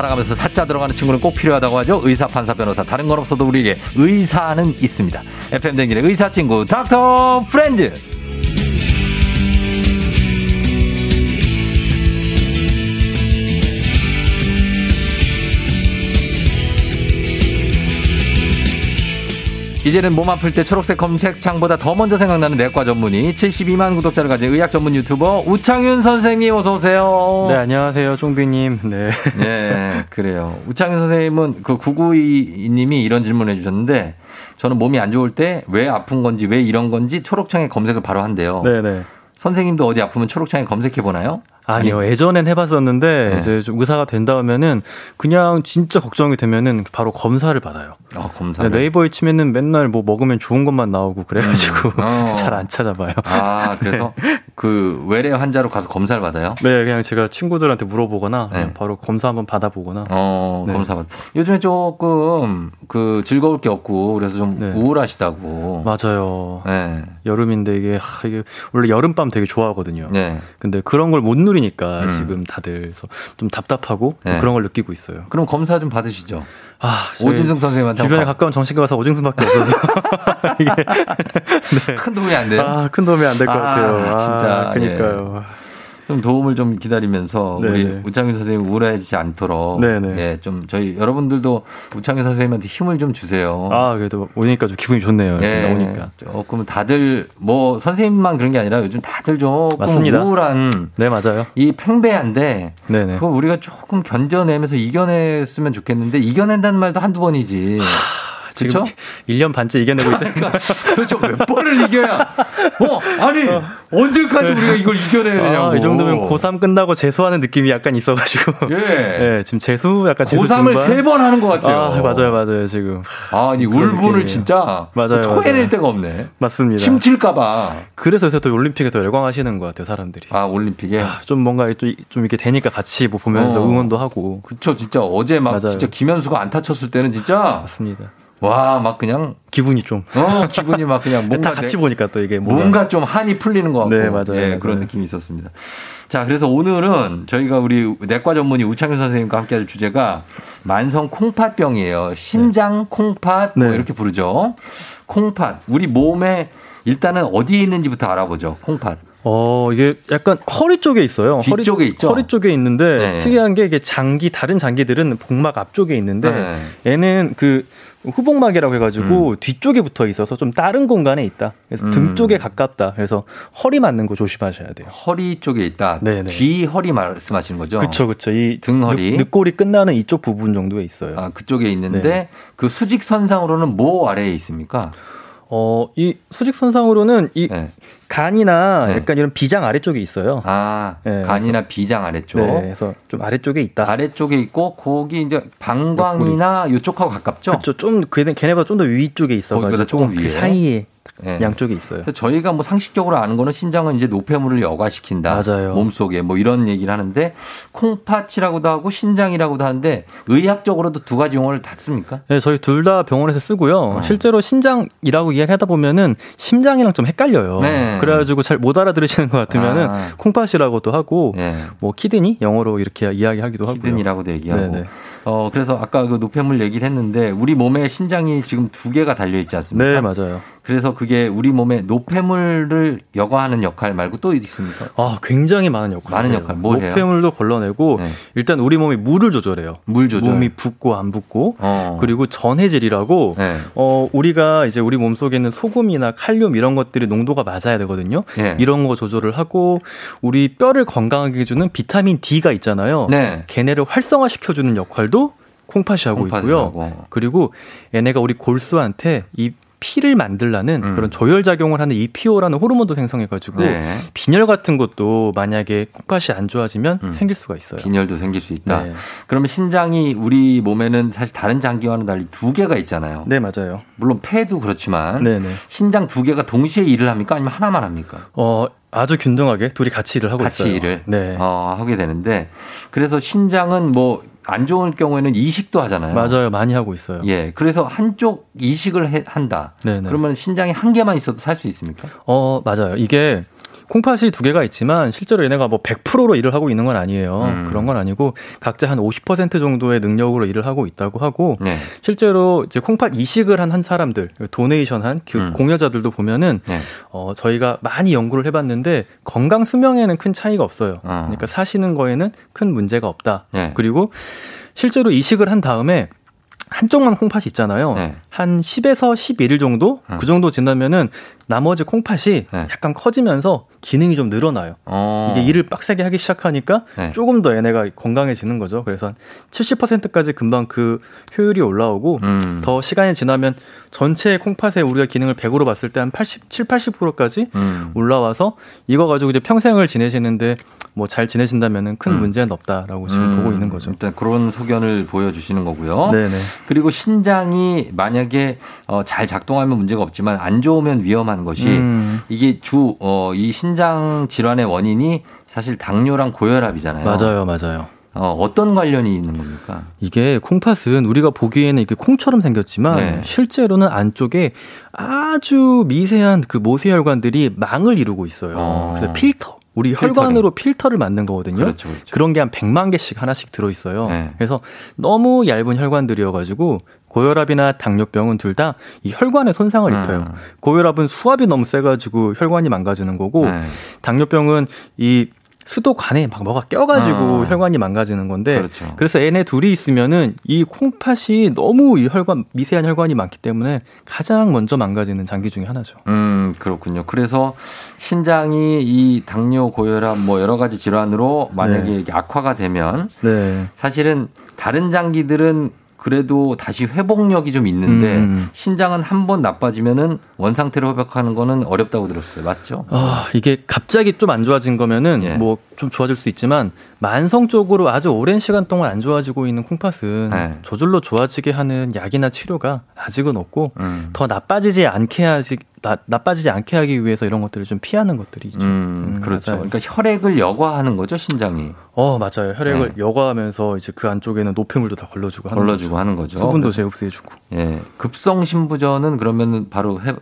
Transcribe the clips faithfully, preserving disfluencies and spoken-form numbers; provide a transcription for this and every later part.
살아가면서 사자 들어가는 친구는 꼭 필요하다고 하죠. 의사, 판사, 변호사, 다른 건 없어도 우리에게 의사는 있습니다. 에프엠 댕진의 의사 친구 닥터 프렌즈. 이제는 몸 아플 때 초록색 검색창보다 더 먼저 생각나는 내과 전문의, 칠십이만 구독자를 가진 의학 전문 유튜버 우창윤 선생님, 어서 오세요. 네, 안녕하세요, 총디님. 네, 네, 그래요. 우창윤 선생님은 그 구구이님이 이런 질문을 해주셨는데, 저는 몸이 안 좋을 때 왜 아픈 건지 왜 이런 건지 초록창에 검색을 바로 한대요. 네, 네. 선생님도 어디 아프면 초록창에 검색해 보나요? 아니요, 예전엔 해봤었는데, 네. 이제 좀 의사가 된 다음에는 그냥 진짜 걱정이 되면은 바로 검사를 받아요. 아, 검사. 네이버에 치면은 맨날 뭐 먹으면 좋은 것만 나오고 그래가지고 음. 어. 잘 안 찾아봐요. 아, 그래서 네. 그 외래 환자로 가서 검사를 받아요? 네, 그냥 제가 친구들한테 물어보거나 네. 그냥 바로 검사 한번 받아보거나. 어, 네. 검사 받. 요즘에 조금 그 즐거울 게 없고 그래서 좀 네. 우울하시다고. 맞아요. 네. 여름인데 이게, 하, 이게 원래 여름밤 되게 좋아하거든요. 네. 근데 그런 걸 못 누리. 니까 음. 지금 다들 좀 답답하고 네. 그런 걸 느끼고 있어요. 그럼 검사 좀 받으시죠. 아, 오진승 선생님한테 주변에 가... 가까운 정신과 가서 오진승밖에 없어서 이게 네. 큰 도움이 안 돼요. 아, 큰 도움이 안 될 것 아, 같아요. 진짜 아, 그러니까요. 예. 좀 도움을 좀 기다리면서 네네. 우리 우창윤 선생님 우울해지지 않도록 예, 좀 저희 여러분들도 우창윤 선생님한테 힘을 좀 주세요. 아, 그래도 오니까 좀 기분이 좋네요. 네. 나오니까 조금 다들 뭐 선생님만 그런 게 아니라 요즘 다들 조금 맞습니다. 우울한 네, 맞아요. 이 팽배한데 네네. 그거 우리가 조금 견뎌내면서 이겨냈으면 좋겠는데 이겨낸다는 말도 한두 번이지. 지금 그쵸? 일 년 반째 이겨내고 있잖아요. 그러니까 도대체 몇 번을 이겨야 어, 아니 어. 언제까지 우리가 이걸 이겨내야 되냐고. 아, 이 정도면 고삼 끝나고 재수하는 느낌이 약간 있어가지고 예, 예 지금 재수 약간 재수 고삼을 세 번 하는 것 같아요. 아, 맞아요 맞아요. 지금 아니 울분을 진짜 맞아요, 토해낼 맞아요. 데가 없네. 맞습니다. 침칠까봐. 그래서 요새 또 올림픽에 더 열광하시는 것 같아요 사람들이. 아, 올림픽에 아, 좀 뭔가 좀 이렇게 되니까 같이 뭐 보면서 어. 응원도 하고 그쵸. 진짜 어제 막 맞아요. 진짜 김현수가 안타 쳤을 때는 진짜 맞습니다. 와, 막 그냥 기분이 좀 어 기분이 막 그냥 뭔가 다 같이 내, 보니까 또 이게 뭔가, 뭔가 좀 한이 풀리는 것 같고 네, 맞아요, 예, 맞아요. 그런 느낌이 있었습니다. 자, 그래서 오늘은 저희가 우리 내과 전문의 우창윤 선생님과 함께할 주제가 만성 콩팥병이에요. 신장 콩팥 뭐 네. 이렇게 부르죠. 콩팥 우리 몸에 일단은 어디에 있는지부터 알아보죠. 콩팥. 어, 이게 약간 허리 쪽에 있어요. 허리 쪽에 있죠. 허리 쪽에 있는데 네. 특이한 게 이게 장기 다른 장기들은 복막 앞쪽에 있는데 네. 얘는 그 후복막이라고 해가지고 음. 뒤쪽에 붙어 있어서 좀 다른 공간에 있다. 그래서 음. 등 쪽에 가깝다. 그래서 허리 맞는 거 조심하셔야 돼요. 허리 쪽에 있다. 네네. 뒤 허리 말씀하시는 거죠? 그렇죠, 그렇죠. 이 등허리, 늑골이 끝나는 이쪽 부분 정도에 있어요. 아, 그쪽에 있는데 네. 그 수직선상으로는 뭐 아래에 있습니까? 어, 이 수직선상으로는 이 네. 간이나 네. 약간 이런 비장 아래쪽에 있어요. 아, 네, 간이나 그래서, 비장 아래쪽. 네, 그래서 좀 아래쪽에 있다. 아래쪽에 있고 거기 이제 방광이나 이쪽하고 가깝죠. 그렇죠. 좀 걔네보다 좀 더 위쪽에 있어가지고 조금 그 사이에 네. 양쪽에 있어요. 그래서 저희가 뭐 상식적으로 아는 거는 신장은 이제 노폐물을 여과시킨다. 맞아요. 몸속에 뭐 이런 얘기를 하는데 콩팥이라고도 하고 신장이라고도 하는데 의학적으로도 두 가지 용어를 다 씁니까? 네, 저희 둘 다 병원에서 쓰고요. 어. 실제로 신장이라고 이야기하다 보면은 심장이랑 좀 헷갈려요. 네. 그래가지고 잘 못 알아들으시는 것 같으면은 아. 콩팥이라고도 하고 네. 뭐 키드니 영어로 이렇게 이야기하기도 하고요. 키드니라고도 얘기하고. 네네. 어, 그래서 아까 그 노폐물 얘기를 했는데 우리 몸에 신장이 지금 두 개가 달려 있지 않습니까? 네, 맞아요. 그래서 그게 우리 몸에 노폐물을 여과하는 역할 말고 또 있습니까? 아, 굉장히 많은 역할. 많은 역할. 뭐 노폐물도 해요? 걸러내고 네. 일단 우리 몸이 물을 조절해요. 물 조절. 몸이 붓고 안 붓고. 어. 그리고 전해질이라고 네. 어, 우리가 이제 우리 몸 속에 있는 소금이나 칼륨 이런 것들이 농도가 맞아야 되거든요. 네. 이런 거 조절을 하고 우리 뼈를 건강하게 해주는 비타민 D가 있잖아요. 네. 걔네를 활성화시켜 주는 역할도 콩팥이 하고 콩팥이 있고요. 하고. 그리고 얘네가 우리 골수한테 이 피를 만들라는 음. 그런 조혈작용을 하는 이피오라는 호르몬도 생성해가지고 네. 빈혈 같은 것도 만약에 콩팥이 안 좋아지면 음. 생길 수가 있어요. 빈혈도 생길 수 있다. 네. 그러면 신장이 우리 몸에는 사실 다른 장기와는 달리 두 개가 있잖아요. 네, 맞아요. 물론 폐도 그렇지만 네네. 신장 두 개가 동시에 일을 합니까? 아니면 하나만 합니까? 어, 아주 균등하게 둘이 같이 일을 하고 같이 있어요. 같이 일을 네. 어, 하게 되는데 그래서 신장은 뭐 안 좋을 경우에는 이식도 하잖아요. 맞아요. 많이 하고 있어요. 예. 그래서 한쪽 이식을 해, 한다. 네네. 그러면 신장이 한 개만 있어도 살 수 있습니까? 어, 맞아요. 이게 콩팥이 두 개가 있지만 실제로 얘네가 뭐 백 퍼센트로 일을 하고 있는 건 아니에요. 음. 그런 건 아니고 각자 한 오십 퍼센트 정도의 능력으로 일을 하고 있다고 하고 네. 실제로 이제 콩팥 이식을 한, 한 사람들, 도네이션한 음. 공여자들도 보면은 네. 어, 저희가 많이 연구를 해봤는데 건강 수명에는 큰 차이가 없어요. 아. 그러니까 사시는 거에는 큰 문제가 없다. 네. 그리고 실제로 이식을 한 다음에 한쪽만 콩팥이 있잖아요. 네. 한 십에서 십일 일 정도? 네. 그 정도 지나면은 나머지 콩팥이 네. 약간 커지면서 기능이 좀 늘어나요. 오. 이게 일을 빡세게 하기 시작하니까 네. 조금 더 얘네가 건강해지는 거죠. 그래서 한 칠십 퍼센트까지 금방 그 효율이 올라오고 음. 더 시간이 지나면 전체 콩팥의 우리가 기능을 백으로 봤을 때 한 팔십, 칠십, 팔십 퍼센트까지 음. 올라와서 이거 가지고 이제 평생을 지내시는데 뭐 잘 지내신다면은 큰 음. 문제는 없다라고 지금 음. 보고 있는 거죠. 일단 그런 소견을 보여주시는 거고요. 네네. 그리고 신장이 만약에 어, 잘 작동하면 문제가 없지만 안 좋으면 위험한 것이 음. 이게 주, 어, 이 신장 질환의 원인이 사실 당뇨랑 고혈압이잖아요. 맞아요, 맞아요. 어, 어떤 관련이 있는 겁니까? 이게 콩팥은 우리가 보기에는 이렇게 콩처럼 생겼지만 네. 실제로는 안쪽에 아주 미세한 그 모세혈관들이 망을 이루고 있어요. 어. 그래서 필터. 우리 혈관으로 필터링. 필터를 만든 거거든요. 그렇죠, 그렇죠. 그런 게 한 백만 개씩 하나씩 들어있어요. 네. 그래서 너무 얇은 혈관들이어가지고 고혈압이나 당뇨병은 둘 다 이 혈관에 손상을 음. 입혀요. 고혈압은 수압이 너무 세가지고 혈관이 망가지는 거고 네. 당뇨병은 이 수도관에 막 뭐가 껴가지고 아. 혈관이 망가지는 건데 그렇죠. 그래서 얘네 둘이 있으면은 이 콩팥이 너무 이 혈관 미세한 혈관이 많기 때문에 가장 먼저 망가지는 장기 중에 하나죠. 음 그렇군요. 그래서 신장이 이 당뇨, 고혈압 뭐 여러 가지 질환으로 만약에 네. 악화가 되면 네. 사실은 다른 장기들은 그래도 다시 회복력이 좀 있는데 음. 신장은 한 번 나빠지면은 원상태로 회복하는 거는 어렵다고 들었어요. 맞죠? 아, 이게 갑자기 좀 안 좋아진 거면은 예. 뭐 좀 좋아질 수 있지만 만성적으로 아주 오랜 시간 동안 안 좋아지고 있는 콩팥은 예. 저절로 좋아지게 하는 약이나 치료가 아직은 없고 음. 더 나빠지지 않게 하지 나, 나빠지지 않게 하기 위해서 이런 것들을 좀 피하는 것들이 있죠. 음, 음, 그렇죠. 맞아요. 그러니까 혈액을 여과하는 거죠, 신장이. 어, 맞아요. 혈액을 네. 여과하면서 이제 그 안쪽에는 노폐물도 다 걸러주고 하는 걸러주고 거죠. 하는 거죠. 수분도 제흡수해주고. 예. 급성 신부전은 그러면 바로 해,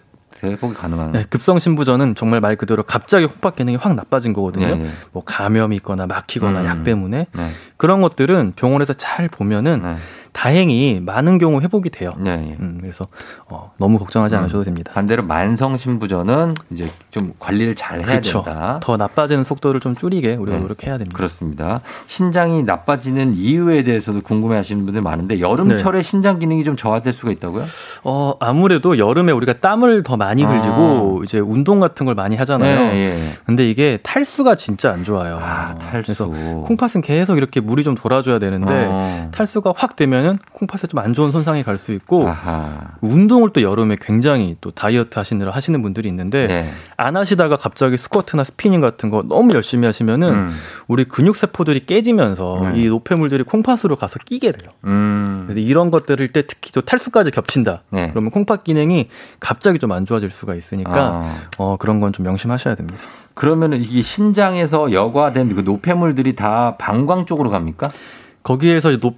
회복이 가능한. 네, 급성 신부전은 정말 말 그대로 갑자기 콩팥 기능이 확 나빠진 거거든요. 네, 네. 뭐 감염이 있거나 막히거나 음, 약 때문에 네. 그런 것들은 병원에서 잘 보면은. 네. 다행히 많은 경우 회복이 돼요. 네, 예. 음, 그래서 어, 너무 걱정하지 음. 않으셔도 됩니다. 반대로 만성 신부전은 이제 좀 관리를 잘 해야 그쵸. 된다. 더 나빠지는 속도를 좀 줄이게 우리가 네. 노력해야 됩니다. 그렇습니다. 신장이 나빠지는 이유에 대해서도 궁금해하시는 분들 많은데 여름철에 네. 신장 기능이 좀 저하될 수가 있다고요? 어, 아무래도 여름에 우리가 땀을 더 많이 흘리고 아. 이제 운동 같은 걸 많이 하잖아요. 네, 예. 근데 이게 탈수가 진짜 안 좋아요. 아, 탈수. 그래서 콩팥은 계속 이렇게 물이 좀 돌아줘야 되는데 어. 탈수가 확 되면 콩팥에 좀 안 좋은 손상이 갈 수 있고 아하. 운동을 또 여름에 굉장히 또 다이어트 하시느라 하시는 분들이 있는데 네. 안 하시다가 갑자기 스쿼트나 스피닝 같은 거 너무 열심히 하시면은 음. 우리 근육 세포들이 깨지면서 음. 이 노폐물들이 콩팥으로 가서 끼게 돼요. 음. 그래서 이런 것들을 때 특히 또 탈수까지 겹친다. 네. 그러면 콩팥 기능이 갑자기 좀 안 좋아질 수가 있으니까 아. 어, 그런 건 좀 명심하셔야 됩니다. 그러면 이게 신장에서 여과된 그 노폐물들이 다 방광 쪽으로 갑니까? 거기에서 노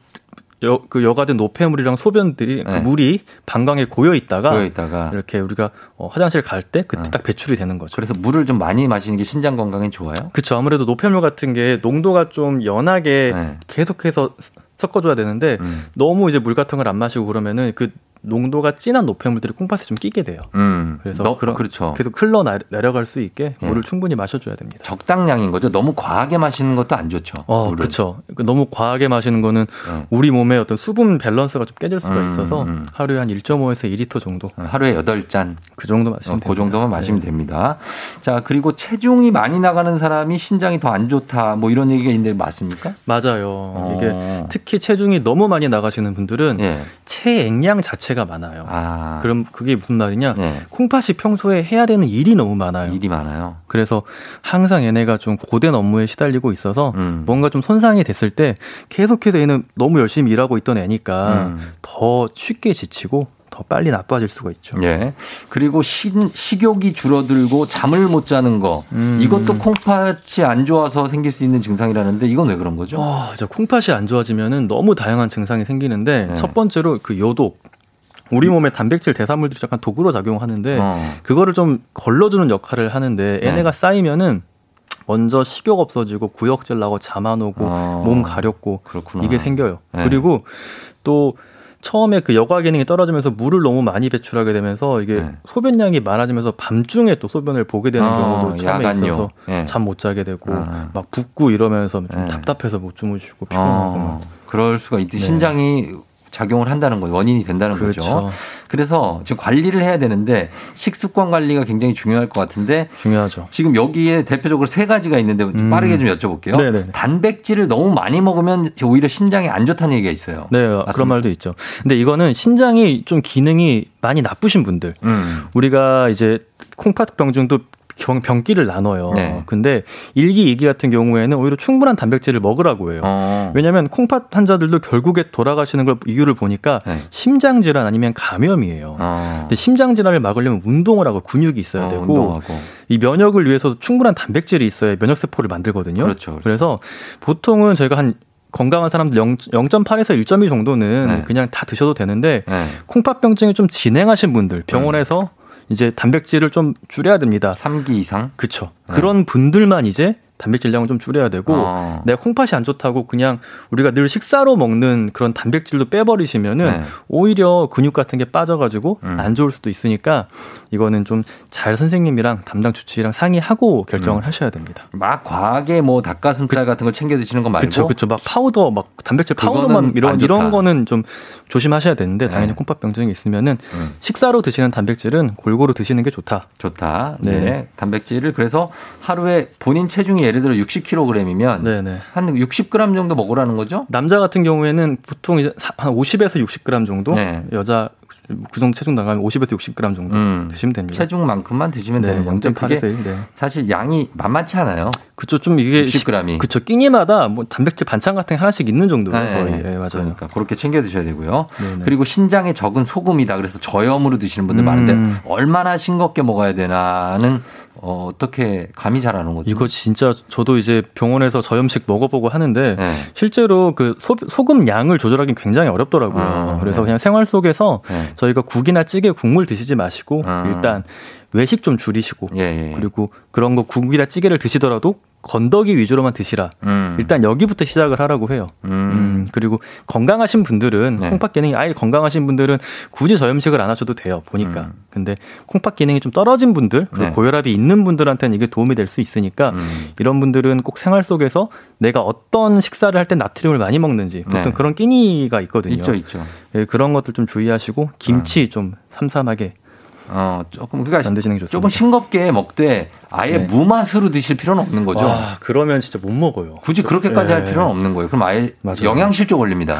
여, 그 여과된 노폐물이랑 소변들이 네. 그 물이 방광에 고여 있다가, 고여 있다가 이렇게 우리가 어, 화장실 갈 때 그때 어. 딱 배출이 되는 거죠. 그래서 물을 좀 많이 마시는 게 신장 건강에 좋아요? 그렇죠. 아무래도 노폐물 같은 게 농도가 좀 연하게 네. 계속해서 섞어줘야 되는데 음. 너무 이제 물 같은 걸 안 마시고 그러면은 그 농도가 진한 노폐물들이 콩팥에 좀 끼게 돼요. 음, 그래서 너, 그런, 그렇죠. 계속 흘러 내려갈 수 있게 물을 예. 충분히 마셔줘야 됩니다. 적당량인 거죠. 너무 과하게 마시는 것도 안 좋죠. 어, 그렇죠. 너무 과하게 마시는 거는 예. 우리 몸의 어떤 수분 밸런스가 좀 깨질 수가 음, 있어서 음. 하루에 한 일 점 오에서 이 리터 정도. 하루에 여덟 잔 그 정도 마시면 어, 됩니다. 그 정도만 마시면 네. 됩니다. 자, 그리고 체중이 많이 나가는 사람이 신장이 더 안 좋다. 뭐 이런 얘기가 있는데 맞습니까? 맞아요. 어. 이게 특히 체중이 너무 많이 나가시는 분들은 예. 체액량 자체 가 많아요. 아. 그럼 그게 무슨 말이냐? 네. 콩팥이 평소에 해야 되는 일이 너무 많아요. 일이 많아요. 그래서 항상 얘네가 좀 고된 업무에 시달리고 있어서 음. 뭔가 좀 손상이 됐을 때 계속해서 얘는 너무 열심히 일하고 있던 애니까 음. 더 쉽게 지치고 더 빨리 나빠질 수가 있죠. 예. 그리고 신, 식욕이 줄어들고 잠을 못 자는 거 음. 이것도 콩팥이 안 좋아서 생길 수 있는 증상이라는데 이건 왜 그런 거죠? 어, 콩팥이 안 좋아지면은 너무 다양한 증상이 생기는데 네. 첫 번째로 그 요독. 우리 몸의 단백질 대사물들이 약간 도구로 작용하는데 어. 그거를 좀 걸러주는 역할을 하는데 얘네가 네. 쌓이면은 먼저 식욕 없어지고 구역질 나고 자만 오고 어. 몸 가렵고 그렇구나. 이게 생겨요. 네. 그리고 또 처음에 그 여과 기능이 떨어지면서 물을 너무 많이 배출하게 되면서 이게 네. 소변량이 많아지면서 밤중에 또 소변을 보게 되는 경우도 아, 처음에 야간요. 있어서 네. 잠 못 자게 되고 아. 막 붓고 이러면서 좀 네. 답답해서 못 주무시고 피곤하고 아, 그럴 수가 있듯 네. 신장이 작용을 한다는 거예요. 원인이 된다는 그렇죠. 거죠. 그래서 지금 관리를 해야 되는데 식습관 관리가 굉장히 중요할 것 같은데 중요하죠. 지금 여기에 대표적으로 세 가지가 있는데 음. 빠르게 좀 여쭤볼게요. 네네네. 단백질을 너무 많이 먹으면 오히려 신장에 안 좋다는 얘기가 있어요. 네, 맞습니다. 그런 말도 있죠. 근데 이거는 신장이 좀 기능이 많이 나쁘신 분들 음. 우리가 이제 콩팥병증도 병기를 나눠요. 네. 근데 일 기, 이 기 같은 경우에는 오히려 충분한 단백질을 먹으라고 해요. 어. 왜냐하면 콩팥 환자들도 결국에 돌아가시는 걸 이유를 보니까 네. 심장질환 아니면 감염이에요. 어. 근데 심장질환을 막으려면 운동을 하고 근육이 있어야 어, 되고 운동하고. 이 면역을 위해서도 충분한 단백질이 있어야 면역세포를 만들거든요. 그렇죠, 그렇죠. 그래서 보통은 저희가 한 건강한 사람들 영 점 팔에서 일 점 이 정도는 네. 그냥 다 드셔도 되는데 네. 콩팥병증이 좀 진행하신 분들 병원에서 네. 이제 단백질을 좀 줄여야 됩니다. 삼 기 이상? 그렇죠. 네. 그런 분들만 이제 단백질량을 좀 줄여야 되고 아. 내가 콩팥이 안 좋다고 그냥 우리가 늘 식사로 먹는 그런 단백질도 빼버리시면은 네. 오히려 근육 같은 게 빠져가지고 음. 안 좋을 수도 있으니까 이거는 좀 잘 선생님이랑 담당 주치의랑 상의하고 결정을 음. 하셔야 됩니다. 막 과하게 뭐 닭가슴살 그, 같은 걸 챙겨 드시는 거 말고 그렇죠, 그렇죠. 막 파우더, 막 단백질 파우더만 이런 이런 거는 좀 조심하셔야 되는데 당연히 네. 콩팥병증이 있으면은 음. 식사로 드시는 단백질은 골고루 드시는 게 좋다. 좋다. 네, 네. 단백질을 그래서 하루에 본인 체중이 예를 들어 육십 킬로그램이면 네네. 한 육십 그램 정도 먹으라는 거죠? 남자 같은 경우에는 보통 이제 한 오십에서 육십 그램 정도 네. 여자 그 정도 체중 나가면 오십에서 육십 그램 정도 음. 드시면 됩니다. 체중만큼만 드시면 네, 되는 건데 그게 네. 사실 양이 만만치 않아요. 그쵸, 좀 이게 육십 그램이 그쵸, 끼니마다 뭐 단백질 반찬 같은 게 하나씩 있는 정도로 네, 거의 네, 네, 맞아요. 그러니까 그렇게 챙겨 드셔야 되고요. 네, 네. 그리고 신장에 적은 소금이다. 그래서 저염으로 드시는 분들 음. 많은데 얼마나 싱겁게 먹어야 되나는 어, 어떻게 감이 잘 아는 거죠? 이거 진짜 저도 이제 병원에서 저염식 먹어보고 하는데 네. 실제로 그 소, 소금 양을 조절하기 굉장히 어렵더라고요. 아, 그래서 네. 그냥 생활 속에서 네. 저희가 국이나 찌개 국물 드시지 마시고 아. 일단 외식 좀 줄이시고 예, 예. 그리고 그런 거 국이나 찌개를 드시더라도 건더기 위주로만 드시라. 음. 일단 여기부터 시작을 하라고 해요. 음. 음. 그리고 건강하신 분들은 네. 콩팥 기능이 아예 건강하신 분들은 굳이 저염식을 안 하셔도 돼요. 보니까. 음. 근데 콩팥 기능이 좀 떨어진 분들 그리고 네. 고혈압이 있는 분들한테는 이게 도움이 될 수 있으니까 음. 이런 분들은 꼭 생활 속에서 내가 어떤 식사를 할 때 나트륨을 많이 먹는지 보통 네. 그런 끼니가 있거든요. 있죠, 있죠. 예, 그런 것들 좀 주의하시고 김치 음. 좀 삼삼하게 어 조금 그러니까 조금 싱겁게 먹되 아예 네. 무맛으로 드실 필요는 없는 거죠. 와, 그러면 진짜 못 먹어요. 굳이 그렇게까지 예. 할 필요는 없는 거예요. 그럼 아예 맞아요. 영양실조 걸립니다.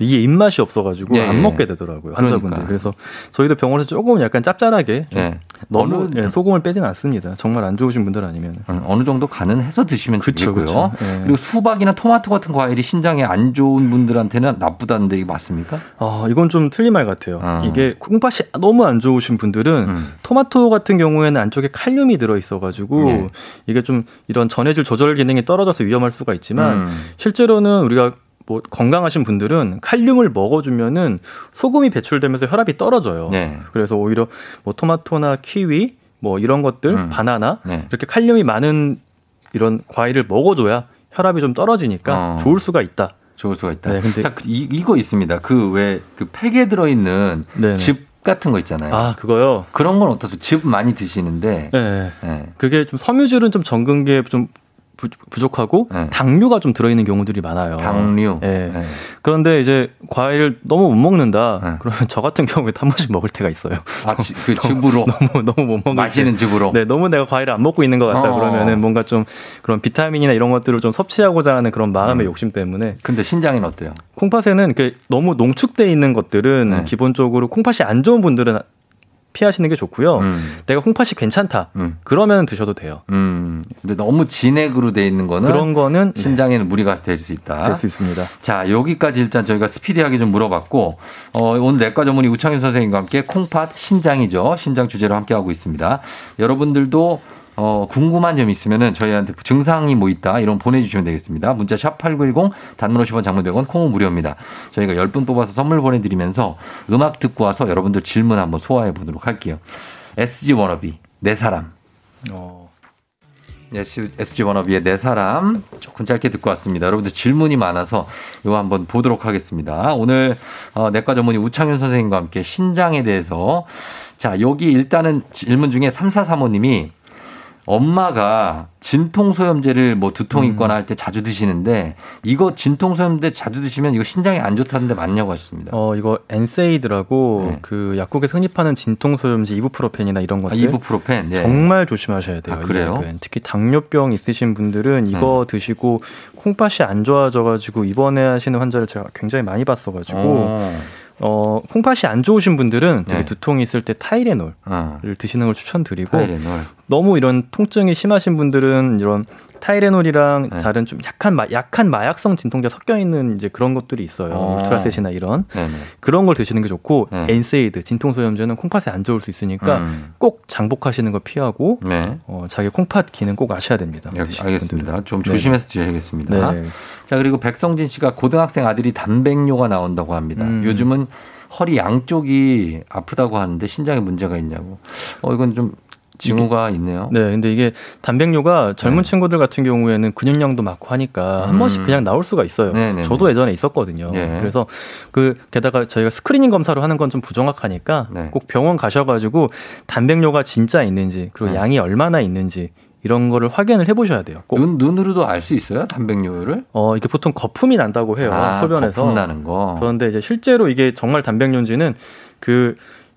이게 입맛이 없어가지고 예. 안 먹게 되더라고요. 환자분들. 그러니까. 그래서 저희도 병원에서 조금 약간 짭짤하게 좀 예. 너무 어느, 예, 소금을 빼지는 않습니다. 정말 안 좋으신 분들 아니면 음, 어느 정도 간은 해서 드시면 그쵸, 되겠고요. 그쵸. 예. 그리고 수박이나 토마토 같은 과일이 신장에 안 좋은 분들한테는 나쁘다는데 이게 맞습니까? 아, 이건 좀 틀린 말 같아요. 아. 이게 콩팥이 너무 안 좋으신 분들은 음. 토마토 같은 경우에는 안쪽에 칼륨이 들어있어가지고 예. 이게 좀 이런 전해질 조절 기능이 떨어져서 위험할 수가 있지만 음. 실제로는 우리가 뭐 건강하신 분들은 칼륨을 먹어주면은 소금이 배출되면서 혈압이 떨어져요. 네. 그래서 오히려 뭐 토마토나 키위 뭐 이런 것들, 음. 바나나 네. 이렇게 칼륨이 많은 이런 과일을 먹어줘야 혈압이 좀 떨어지니까 어. 좋을 수가 있다. 좋을 수가 있다. 네, 근데 자, 이, 이거 있습니다. 그 왜 그 팩에 들어있는 네네. 즙 같은 거 있잖아요. 아, 그거요. 그런 건 어떠세요? 즙 많이 드시는데. 네. 네. 그게 좀 섬유질은 좀 적은 게 좀 부, 부족하고 네. 당류가 좀 들어있는 경우들이 많아요. 당류. 네. 네. 그런데 이제 과일을 너무 못 먹는다. 네. 그러면 저 같은 경우에도 한 번씩 먹을 때가 있어요. 아, 지, 그 즙으로 너무 너무 못 먹는. 마시는 즙으로. 네, 너무 내가 과일을 안 먹고 있는 것 같다. 어어. 그러면은 뭔가 좀 그런 비타민이나 이런 것들을 좀 섭취하고자 하는 그런 마음의 음. 욕심 때문에. 근데 신장은 어때요? 콩팥에는 그 너무 농축돼 있는 것들은 네. 기본적으로 콩팥이 안 좋은 분들은. 피하시는 게 좋고요. 음. 내가 콩팥이 괜찮다. 음. 그러면 드셔도 돼요. 음. 근데 너무 진액으로 돼 있는 거는 그런 거는 신장에는 네. 무리가 될 수 있다. 될 수 있습니다. 자, 여기까지 일단 저희가 스피디하게 좀 물어봤고 어, 오늘 내과 전문의 우창윤 선생님과 함께 콩팥 신장이죠. 신장 주제로 함께 하고 있습니다. 여러분들도 어, 궁금한 점이 있으면은 저희한테 증상이 뭐 있다 이런 보내주시면 되겠습니다. 문자 샵 팔구일공, 단문 오십 원, 장문 백 원, 콩은 무료입니다. 저희가 열 분 뽑아서 선물 보내드리면서 음악 듣고 와서 여러분들 질문 한번 소화해 보도록 할게요. 에스지워너비 내 사람. 어. 에스지워너비의 내 사람 조금 짧게 듣고 왔습니다. 여러분들 질문이 많아서 이거 한번 보도록 하겠습니다. 오늘 어, 내과 전문의 우창윤 선생님과 함께 신장에 대해서, 자 여기 일단은 질문 중에 삼사삼오님이 엄마가 진통소염제를 뭐 두통 있거나 할 때 자주 드시는데 이거 진통소염제 자주 드시면 이거 신장에 안 좋다는데 맞냐고 하셨습니다. 어, 이거 엔세이드라고 네. 그 약국에 성립하는 진통소염제 이부프로펜이나 이런 것들. 아, 이부프로펜. 네. 정말 조심하셔야 돼요. 아, 그래요? 특히 당뇨병 있으신 분들은 이거 음. 드시고 콩팥이 안 좋아져가지고 입원하시는 환자를 제가 굉장히 많이 봤어가지고. 오. 어, 콩팥이 안 좋으신 분들은 되게 네. 두통이 있을 때 타이레놀을 어. 드시는 걸 추천드리고, 타이레놀. 너무 이런 통증이 심하신 분들은 이런 타이레놀이랑 네. 다른 좀 약한, 마, 약한 마약성 진통제 섞여 있는 이제 그런 것들이 있어요. 어. 울트라셋이나 이런. 네네. 그런 걸 드시는 게 좋고, 네. 엔세이드, 진통소염제는 콩팥에 안 좋을 수 있으니까 음. 꼭 장복하시는 거 피하고, 네. 어, 자기 콩팥 기는 꼭 아셔야 됩니다. 네. 알겠습니다. 분들은. 좀 조심해서 드셔야겠습니다. 네. 네. 자, 그리고 백성진 씨가 고등학생 아들이 담백뇨가 나온다고 합니다. 음. 요즘은 허리 양쪽이 아프다고 하는데 신장에 문제가 있냐고. 어, 이건 좀. 징후가 있네요. 네, 근데 이게 단백뇨가 젊은 네. 친구들 같은 경우에는 근육량도 많고 하니까 한 음. 번씩 그냥 나올 수가 있어요. 네네네. 저도 예전에 있었거든요. 네. 그래서 그 게다가 저희가 스크리닝 검사로 하는 건 좀 부정확하니까 네. 꼭 병원 가셔가지고 단백뇨가 진짜 있는지 그리고 네. 양이 얼마나 있는지 이런 거를 확인을 해보셔야 돼요. 꼭. 눈, 눈으로도 알 수 있어요? 단백뇨를? 어, 이게 보통 거품이 난다고 해요. 아, 소변에서. 거품 나는 거. 그런데 이제 실제로 이게 정말 단백뇨인지는 그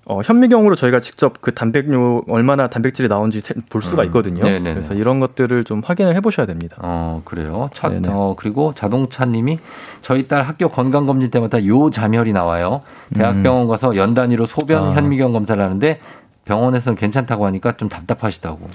어, 현미경으로 저희가 직접 그 단백뇨 얼마나 단백질이 나온지 볼 수가 있거든요. 음, 그래서 이런 것들을 좀 확인을 해보셔야 됩니다. 어, 그래요. 차, 어, 그리고 자동차님이 저희 딸 학교 건강검진 때마다 요자멸이 나와요. 대학병원 가서 연 단위로 소변 아. 현미경 검사를 하는데 병원에서는 괜찮다고 하니까 좀 답답하시다고.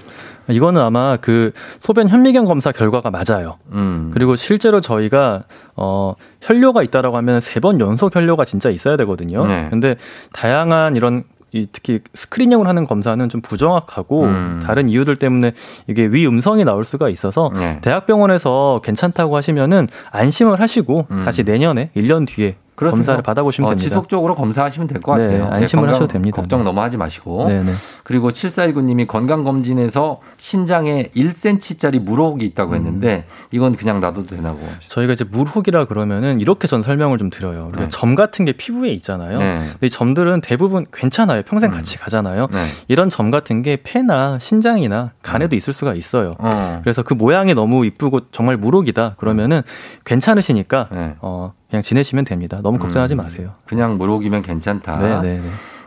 이거는 아마 그 소변 현미경 검사 결과가 맞아요. 음. 그리고 실제로 저희가 어, 혈뇨가 있다라고 하면 세 번 연속 혈뇨가 진짜 있어야 되거든요. 네. 근데 다양한 이런 이 특히 스크리닝을 하는 검사는 좀 부정확하고 음. 다른 이유들 때문에 이게 위음성이 나올 수가 있어서 네. 대학병원에서 괜찮다고 하시면은 안심을 하고 음. 다시 내년에 일 년 뒤에 그렇습니다. 검사를 받아보시면 어, 됩니다. 지속적으로 검사하시면 될 것 네, 같아요. 안심을 네, 하셔도 됩니다. 걱정 너무 하지 마시고. 네, 네. 그리고 칠사일구님이 건강검진에서 신장에 일 센티미터짜리 물혹이 있다고 했는데 이건 그냥 놔둬도 되나고. 저희가 이제 물혹이라 그러면은 이렇게 전 설명을 좀 드려요. 네. 점 같은 게 피부에 있잖아요. 네. 근데 이 점들은 대부분 괜찮아요. 평생 음. 같이 가잖아요. 네. 이런 점 같은 게 폐나 신장이나 간에도 음. 있을 수가 있어요. 어. 그래서 그 모양이 너무 이쁘고 정말 물혹이다 그러면은 괜찮으시니까 네. 어. 그냥 지내시면 됩니다. 너무 걱정하지 음, 마세요. 그냥 물혹이면 괜찮다. 네네네.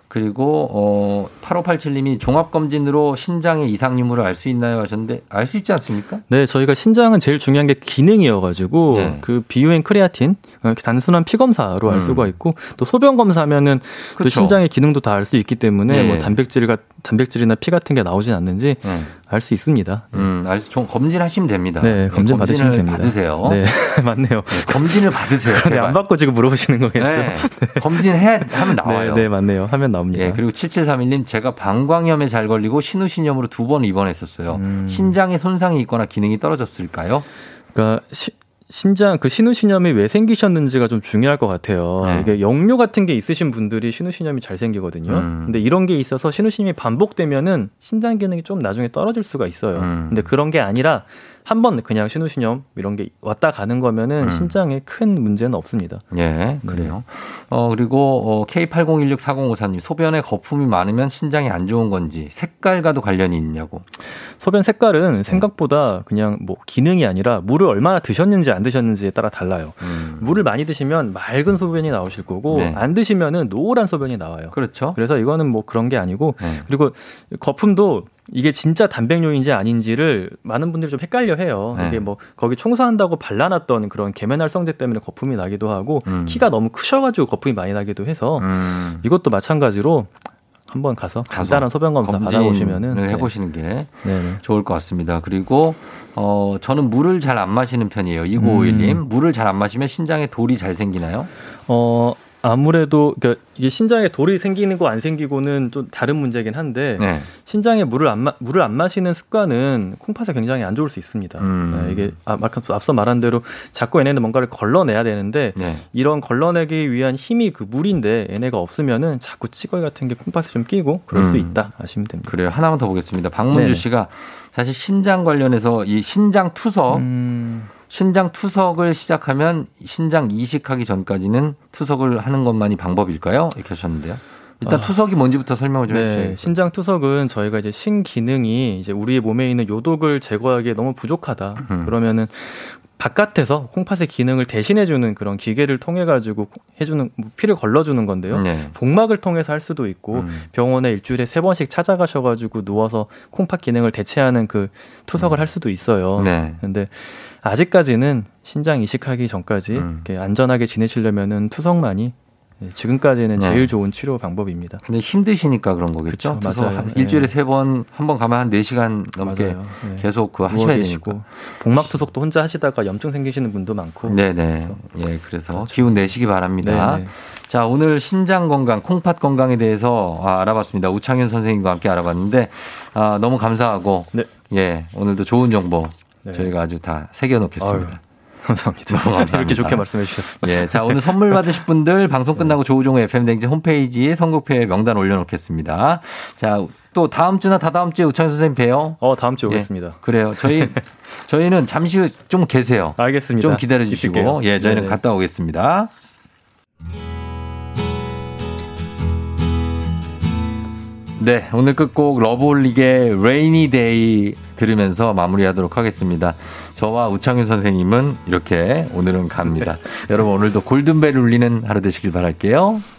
그리고 어, 팔오팔칠님이 종합검진으로 신장의 이상 유무를 알 수 있나요 하셨는데 알 수 있지 않습니까? 네. 저희가 신장은 제일 중요한 게 기능이어가지고 네. 그 비유엔 크레아틴 단순한 피검사로 알 음. 수가 있고 또 소변검사면은 또 신장의 기능도 다 알 수 있기 때문에 네. 뭐 단백질과, 단백질이나 피 같은 게 나오진 않는지 네. 알 수 있습니다. 음, 알 수, 좀 검진하시면 됩니다. 네, 검진 받으시면 됩니다. 받으세요. 네, 맞네요. 네, 검진을 받으세요. 네, 안 받고 지금 물어보시는 거겠죠? 네. 네. 검진해 하면 나와요. 네, 네, 맞네요. 하면 나옵니다. 네, 그리고 칠칠삼일님 제가 방광염에 잘 걸리고 신우신염으로 두 번 입원했었어요. 음. 신장에 손상이 있거나 기능이 떨어졌을까요? 그러니까 시... 신장 그 신우신염이 왜 생기셨는지가 좀 중요할 것 같아요. 네. 이게 역류 같은 게 있으신 분들이 신우신염이 잘 생기거든요. 음. 근데 이런 게 있어서 신우신염이 반복되면은 신장 기능이 좀 나중에 떨어질 수가 있어요. 음. 근데 그런 게 아니라 한번 그냥 신우신염 이런 게 왔다 가는 거면은 음. 신장에 큰 문제는 없습니다. 예, 그래요. 네. 어 그리고 어, 케이 팔공일육 사공오사님 소변에 거품이 많으면 신장이 안 좋은 건지 색깔과도 관련이 있냐고. 소변 색깔은 생각보다 그냥 뭐 기능이 아니라 물을 얼마나 드셨는지 안 드셨는지에 따라 달라요. 음. 물을 많이 드시면 맑은 소변이 나오실 거고 네. 안 드시면은 노란 소변이 나와요. 그렇죠. 그래서 이거는 뭐 그런 게 아니고 네. 그리고 거품도 이게 진짜 단백뇨인지 아닌지를 많은 분들이 좀 헷갈려해요. 네. 이게 뭐 거기 청소한다고 발라놨던 그런 계면활성제 때문에 거품이 나기도 하고 음. 키가 너무 크셔가지고 거품이 많이 나기도 해서 음. 이것도 마찬가지로 한번 가서 간단한 소변 검사 받아보시면은 네. 해보시는 게 네. 네. 좋을 것 같습니다. 그리고 어 저는 물을 잘 안 마시는 편이에요. 이구오일님 음. 물을 잘 안 마시면 신장에 돌이 잘 생기나요? 어 아무래도 그러니까 이게 신장에 돌이 생기는 거 안 생기고는 좀 다른 문제긴 한데 네. 신장에 물을 안 마, 물을 안 마시는 습관은 콩팥에 굉장히 안 좋을 수 있습니다. 음. 네, 이게 아, 앞서 말한 대로 자꾸 얘네는 뭔가를 걸러내야 되는데 네. 이런 걸러내기 위한 힘이 그 물인데 얘네가 없으면은 자꾸 찌꺼기 같은 게 콩팥에 좀 끼고 그럴 음. 수 있다 아시면 됩니다. 그래요. 하나만 더 보겠습니다. 박문주 네. 씨가 사실 신장 관련해서 이 신장 투석 음. 신장 투석을 시작하면 신장 이식하기 전까지는 투석을 하는 것만이 방법일까요? 이렇게 하셨는데요. 일단 아, 투석이 뭔지부터 설명을 좀 네, 해주세요. 신장 투석은 저희가 이제 신기능이 이제 우리의 몸에 있는 요독을 제거하기에 너무 부족하다. 음. 그러면은 바깥에서 콩팥의 기능을 대신해주는 그런 기계를 통해가지고 해주는, 피를 걸러주는 건데요. 네. 복막을 통해서 할 수도 있고 음. 병원에 일주일에 세 번씩 찾아가셔가지고 누워서 콩팥 기능을 대체하는 그 투석을 음. 할 수도 있어요. 네. 근데 아직까지는 신장 이식하기 전까지 음. 이렇게 안전하게 지내시려면은 투석만이 지금까지는 제일 네. 좋은 치료 방법입니다. 근데 힘드시니까 그런 거겠죠? 그쵸, 맞아요. 한 일주일에 네. 세 번, 한 번 가면 한 네 시간 넘게 맞아요. 계속 그거 하셔야 계시고. 되니까. 복막 투석도 혼자 하시다가 염증 생기시는 분도 많고. 네네. 그래서, 예, 그래서 그렇죠. 기운 내시기 바랍니다. 네네. 자, 오늘 신장 건강, 콩팥 건강에 대해서 알아봤습니다. 우창윤 선생님과 함께 알아봤는데 아, 너무 감사하고 네. 예, 오늘도 좋은 정보 네. 저희가 아주 다 새겨놓겠습니다. 아유. 감사합니다. 감사합니다. 이렇게 좋게 말씀해 주셨습니다. 예, 자 오늘 선물 받으실 분들 방송 끝나고 조우종의 에프엠 댕진 홈페이지에 선곡표에 명단 올려놓겠습니다. 자 또 다음 주나 다다음 주에 우창윤 선생님 봬요. 어 다음 주에 오겠습니다. 예, 그래요. 저희 저희는 잠시 후 좀 계세요. 알겠습니다. 좀 기다려 주시고 예, 저희는 네네. 갔다 오겠습니다. 네, 오늘 끝곡 러브홀릭의 레이니 데이 들으면서 마무리하도록 하겠습니다. 저와 우창윤 선생님은 이렇게 오늘은 갑니다. 여러분 오늘도 골든벨 울리는 하루 되시길 바랄게요.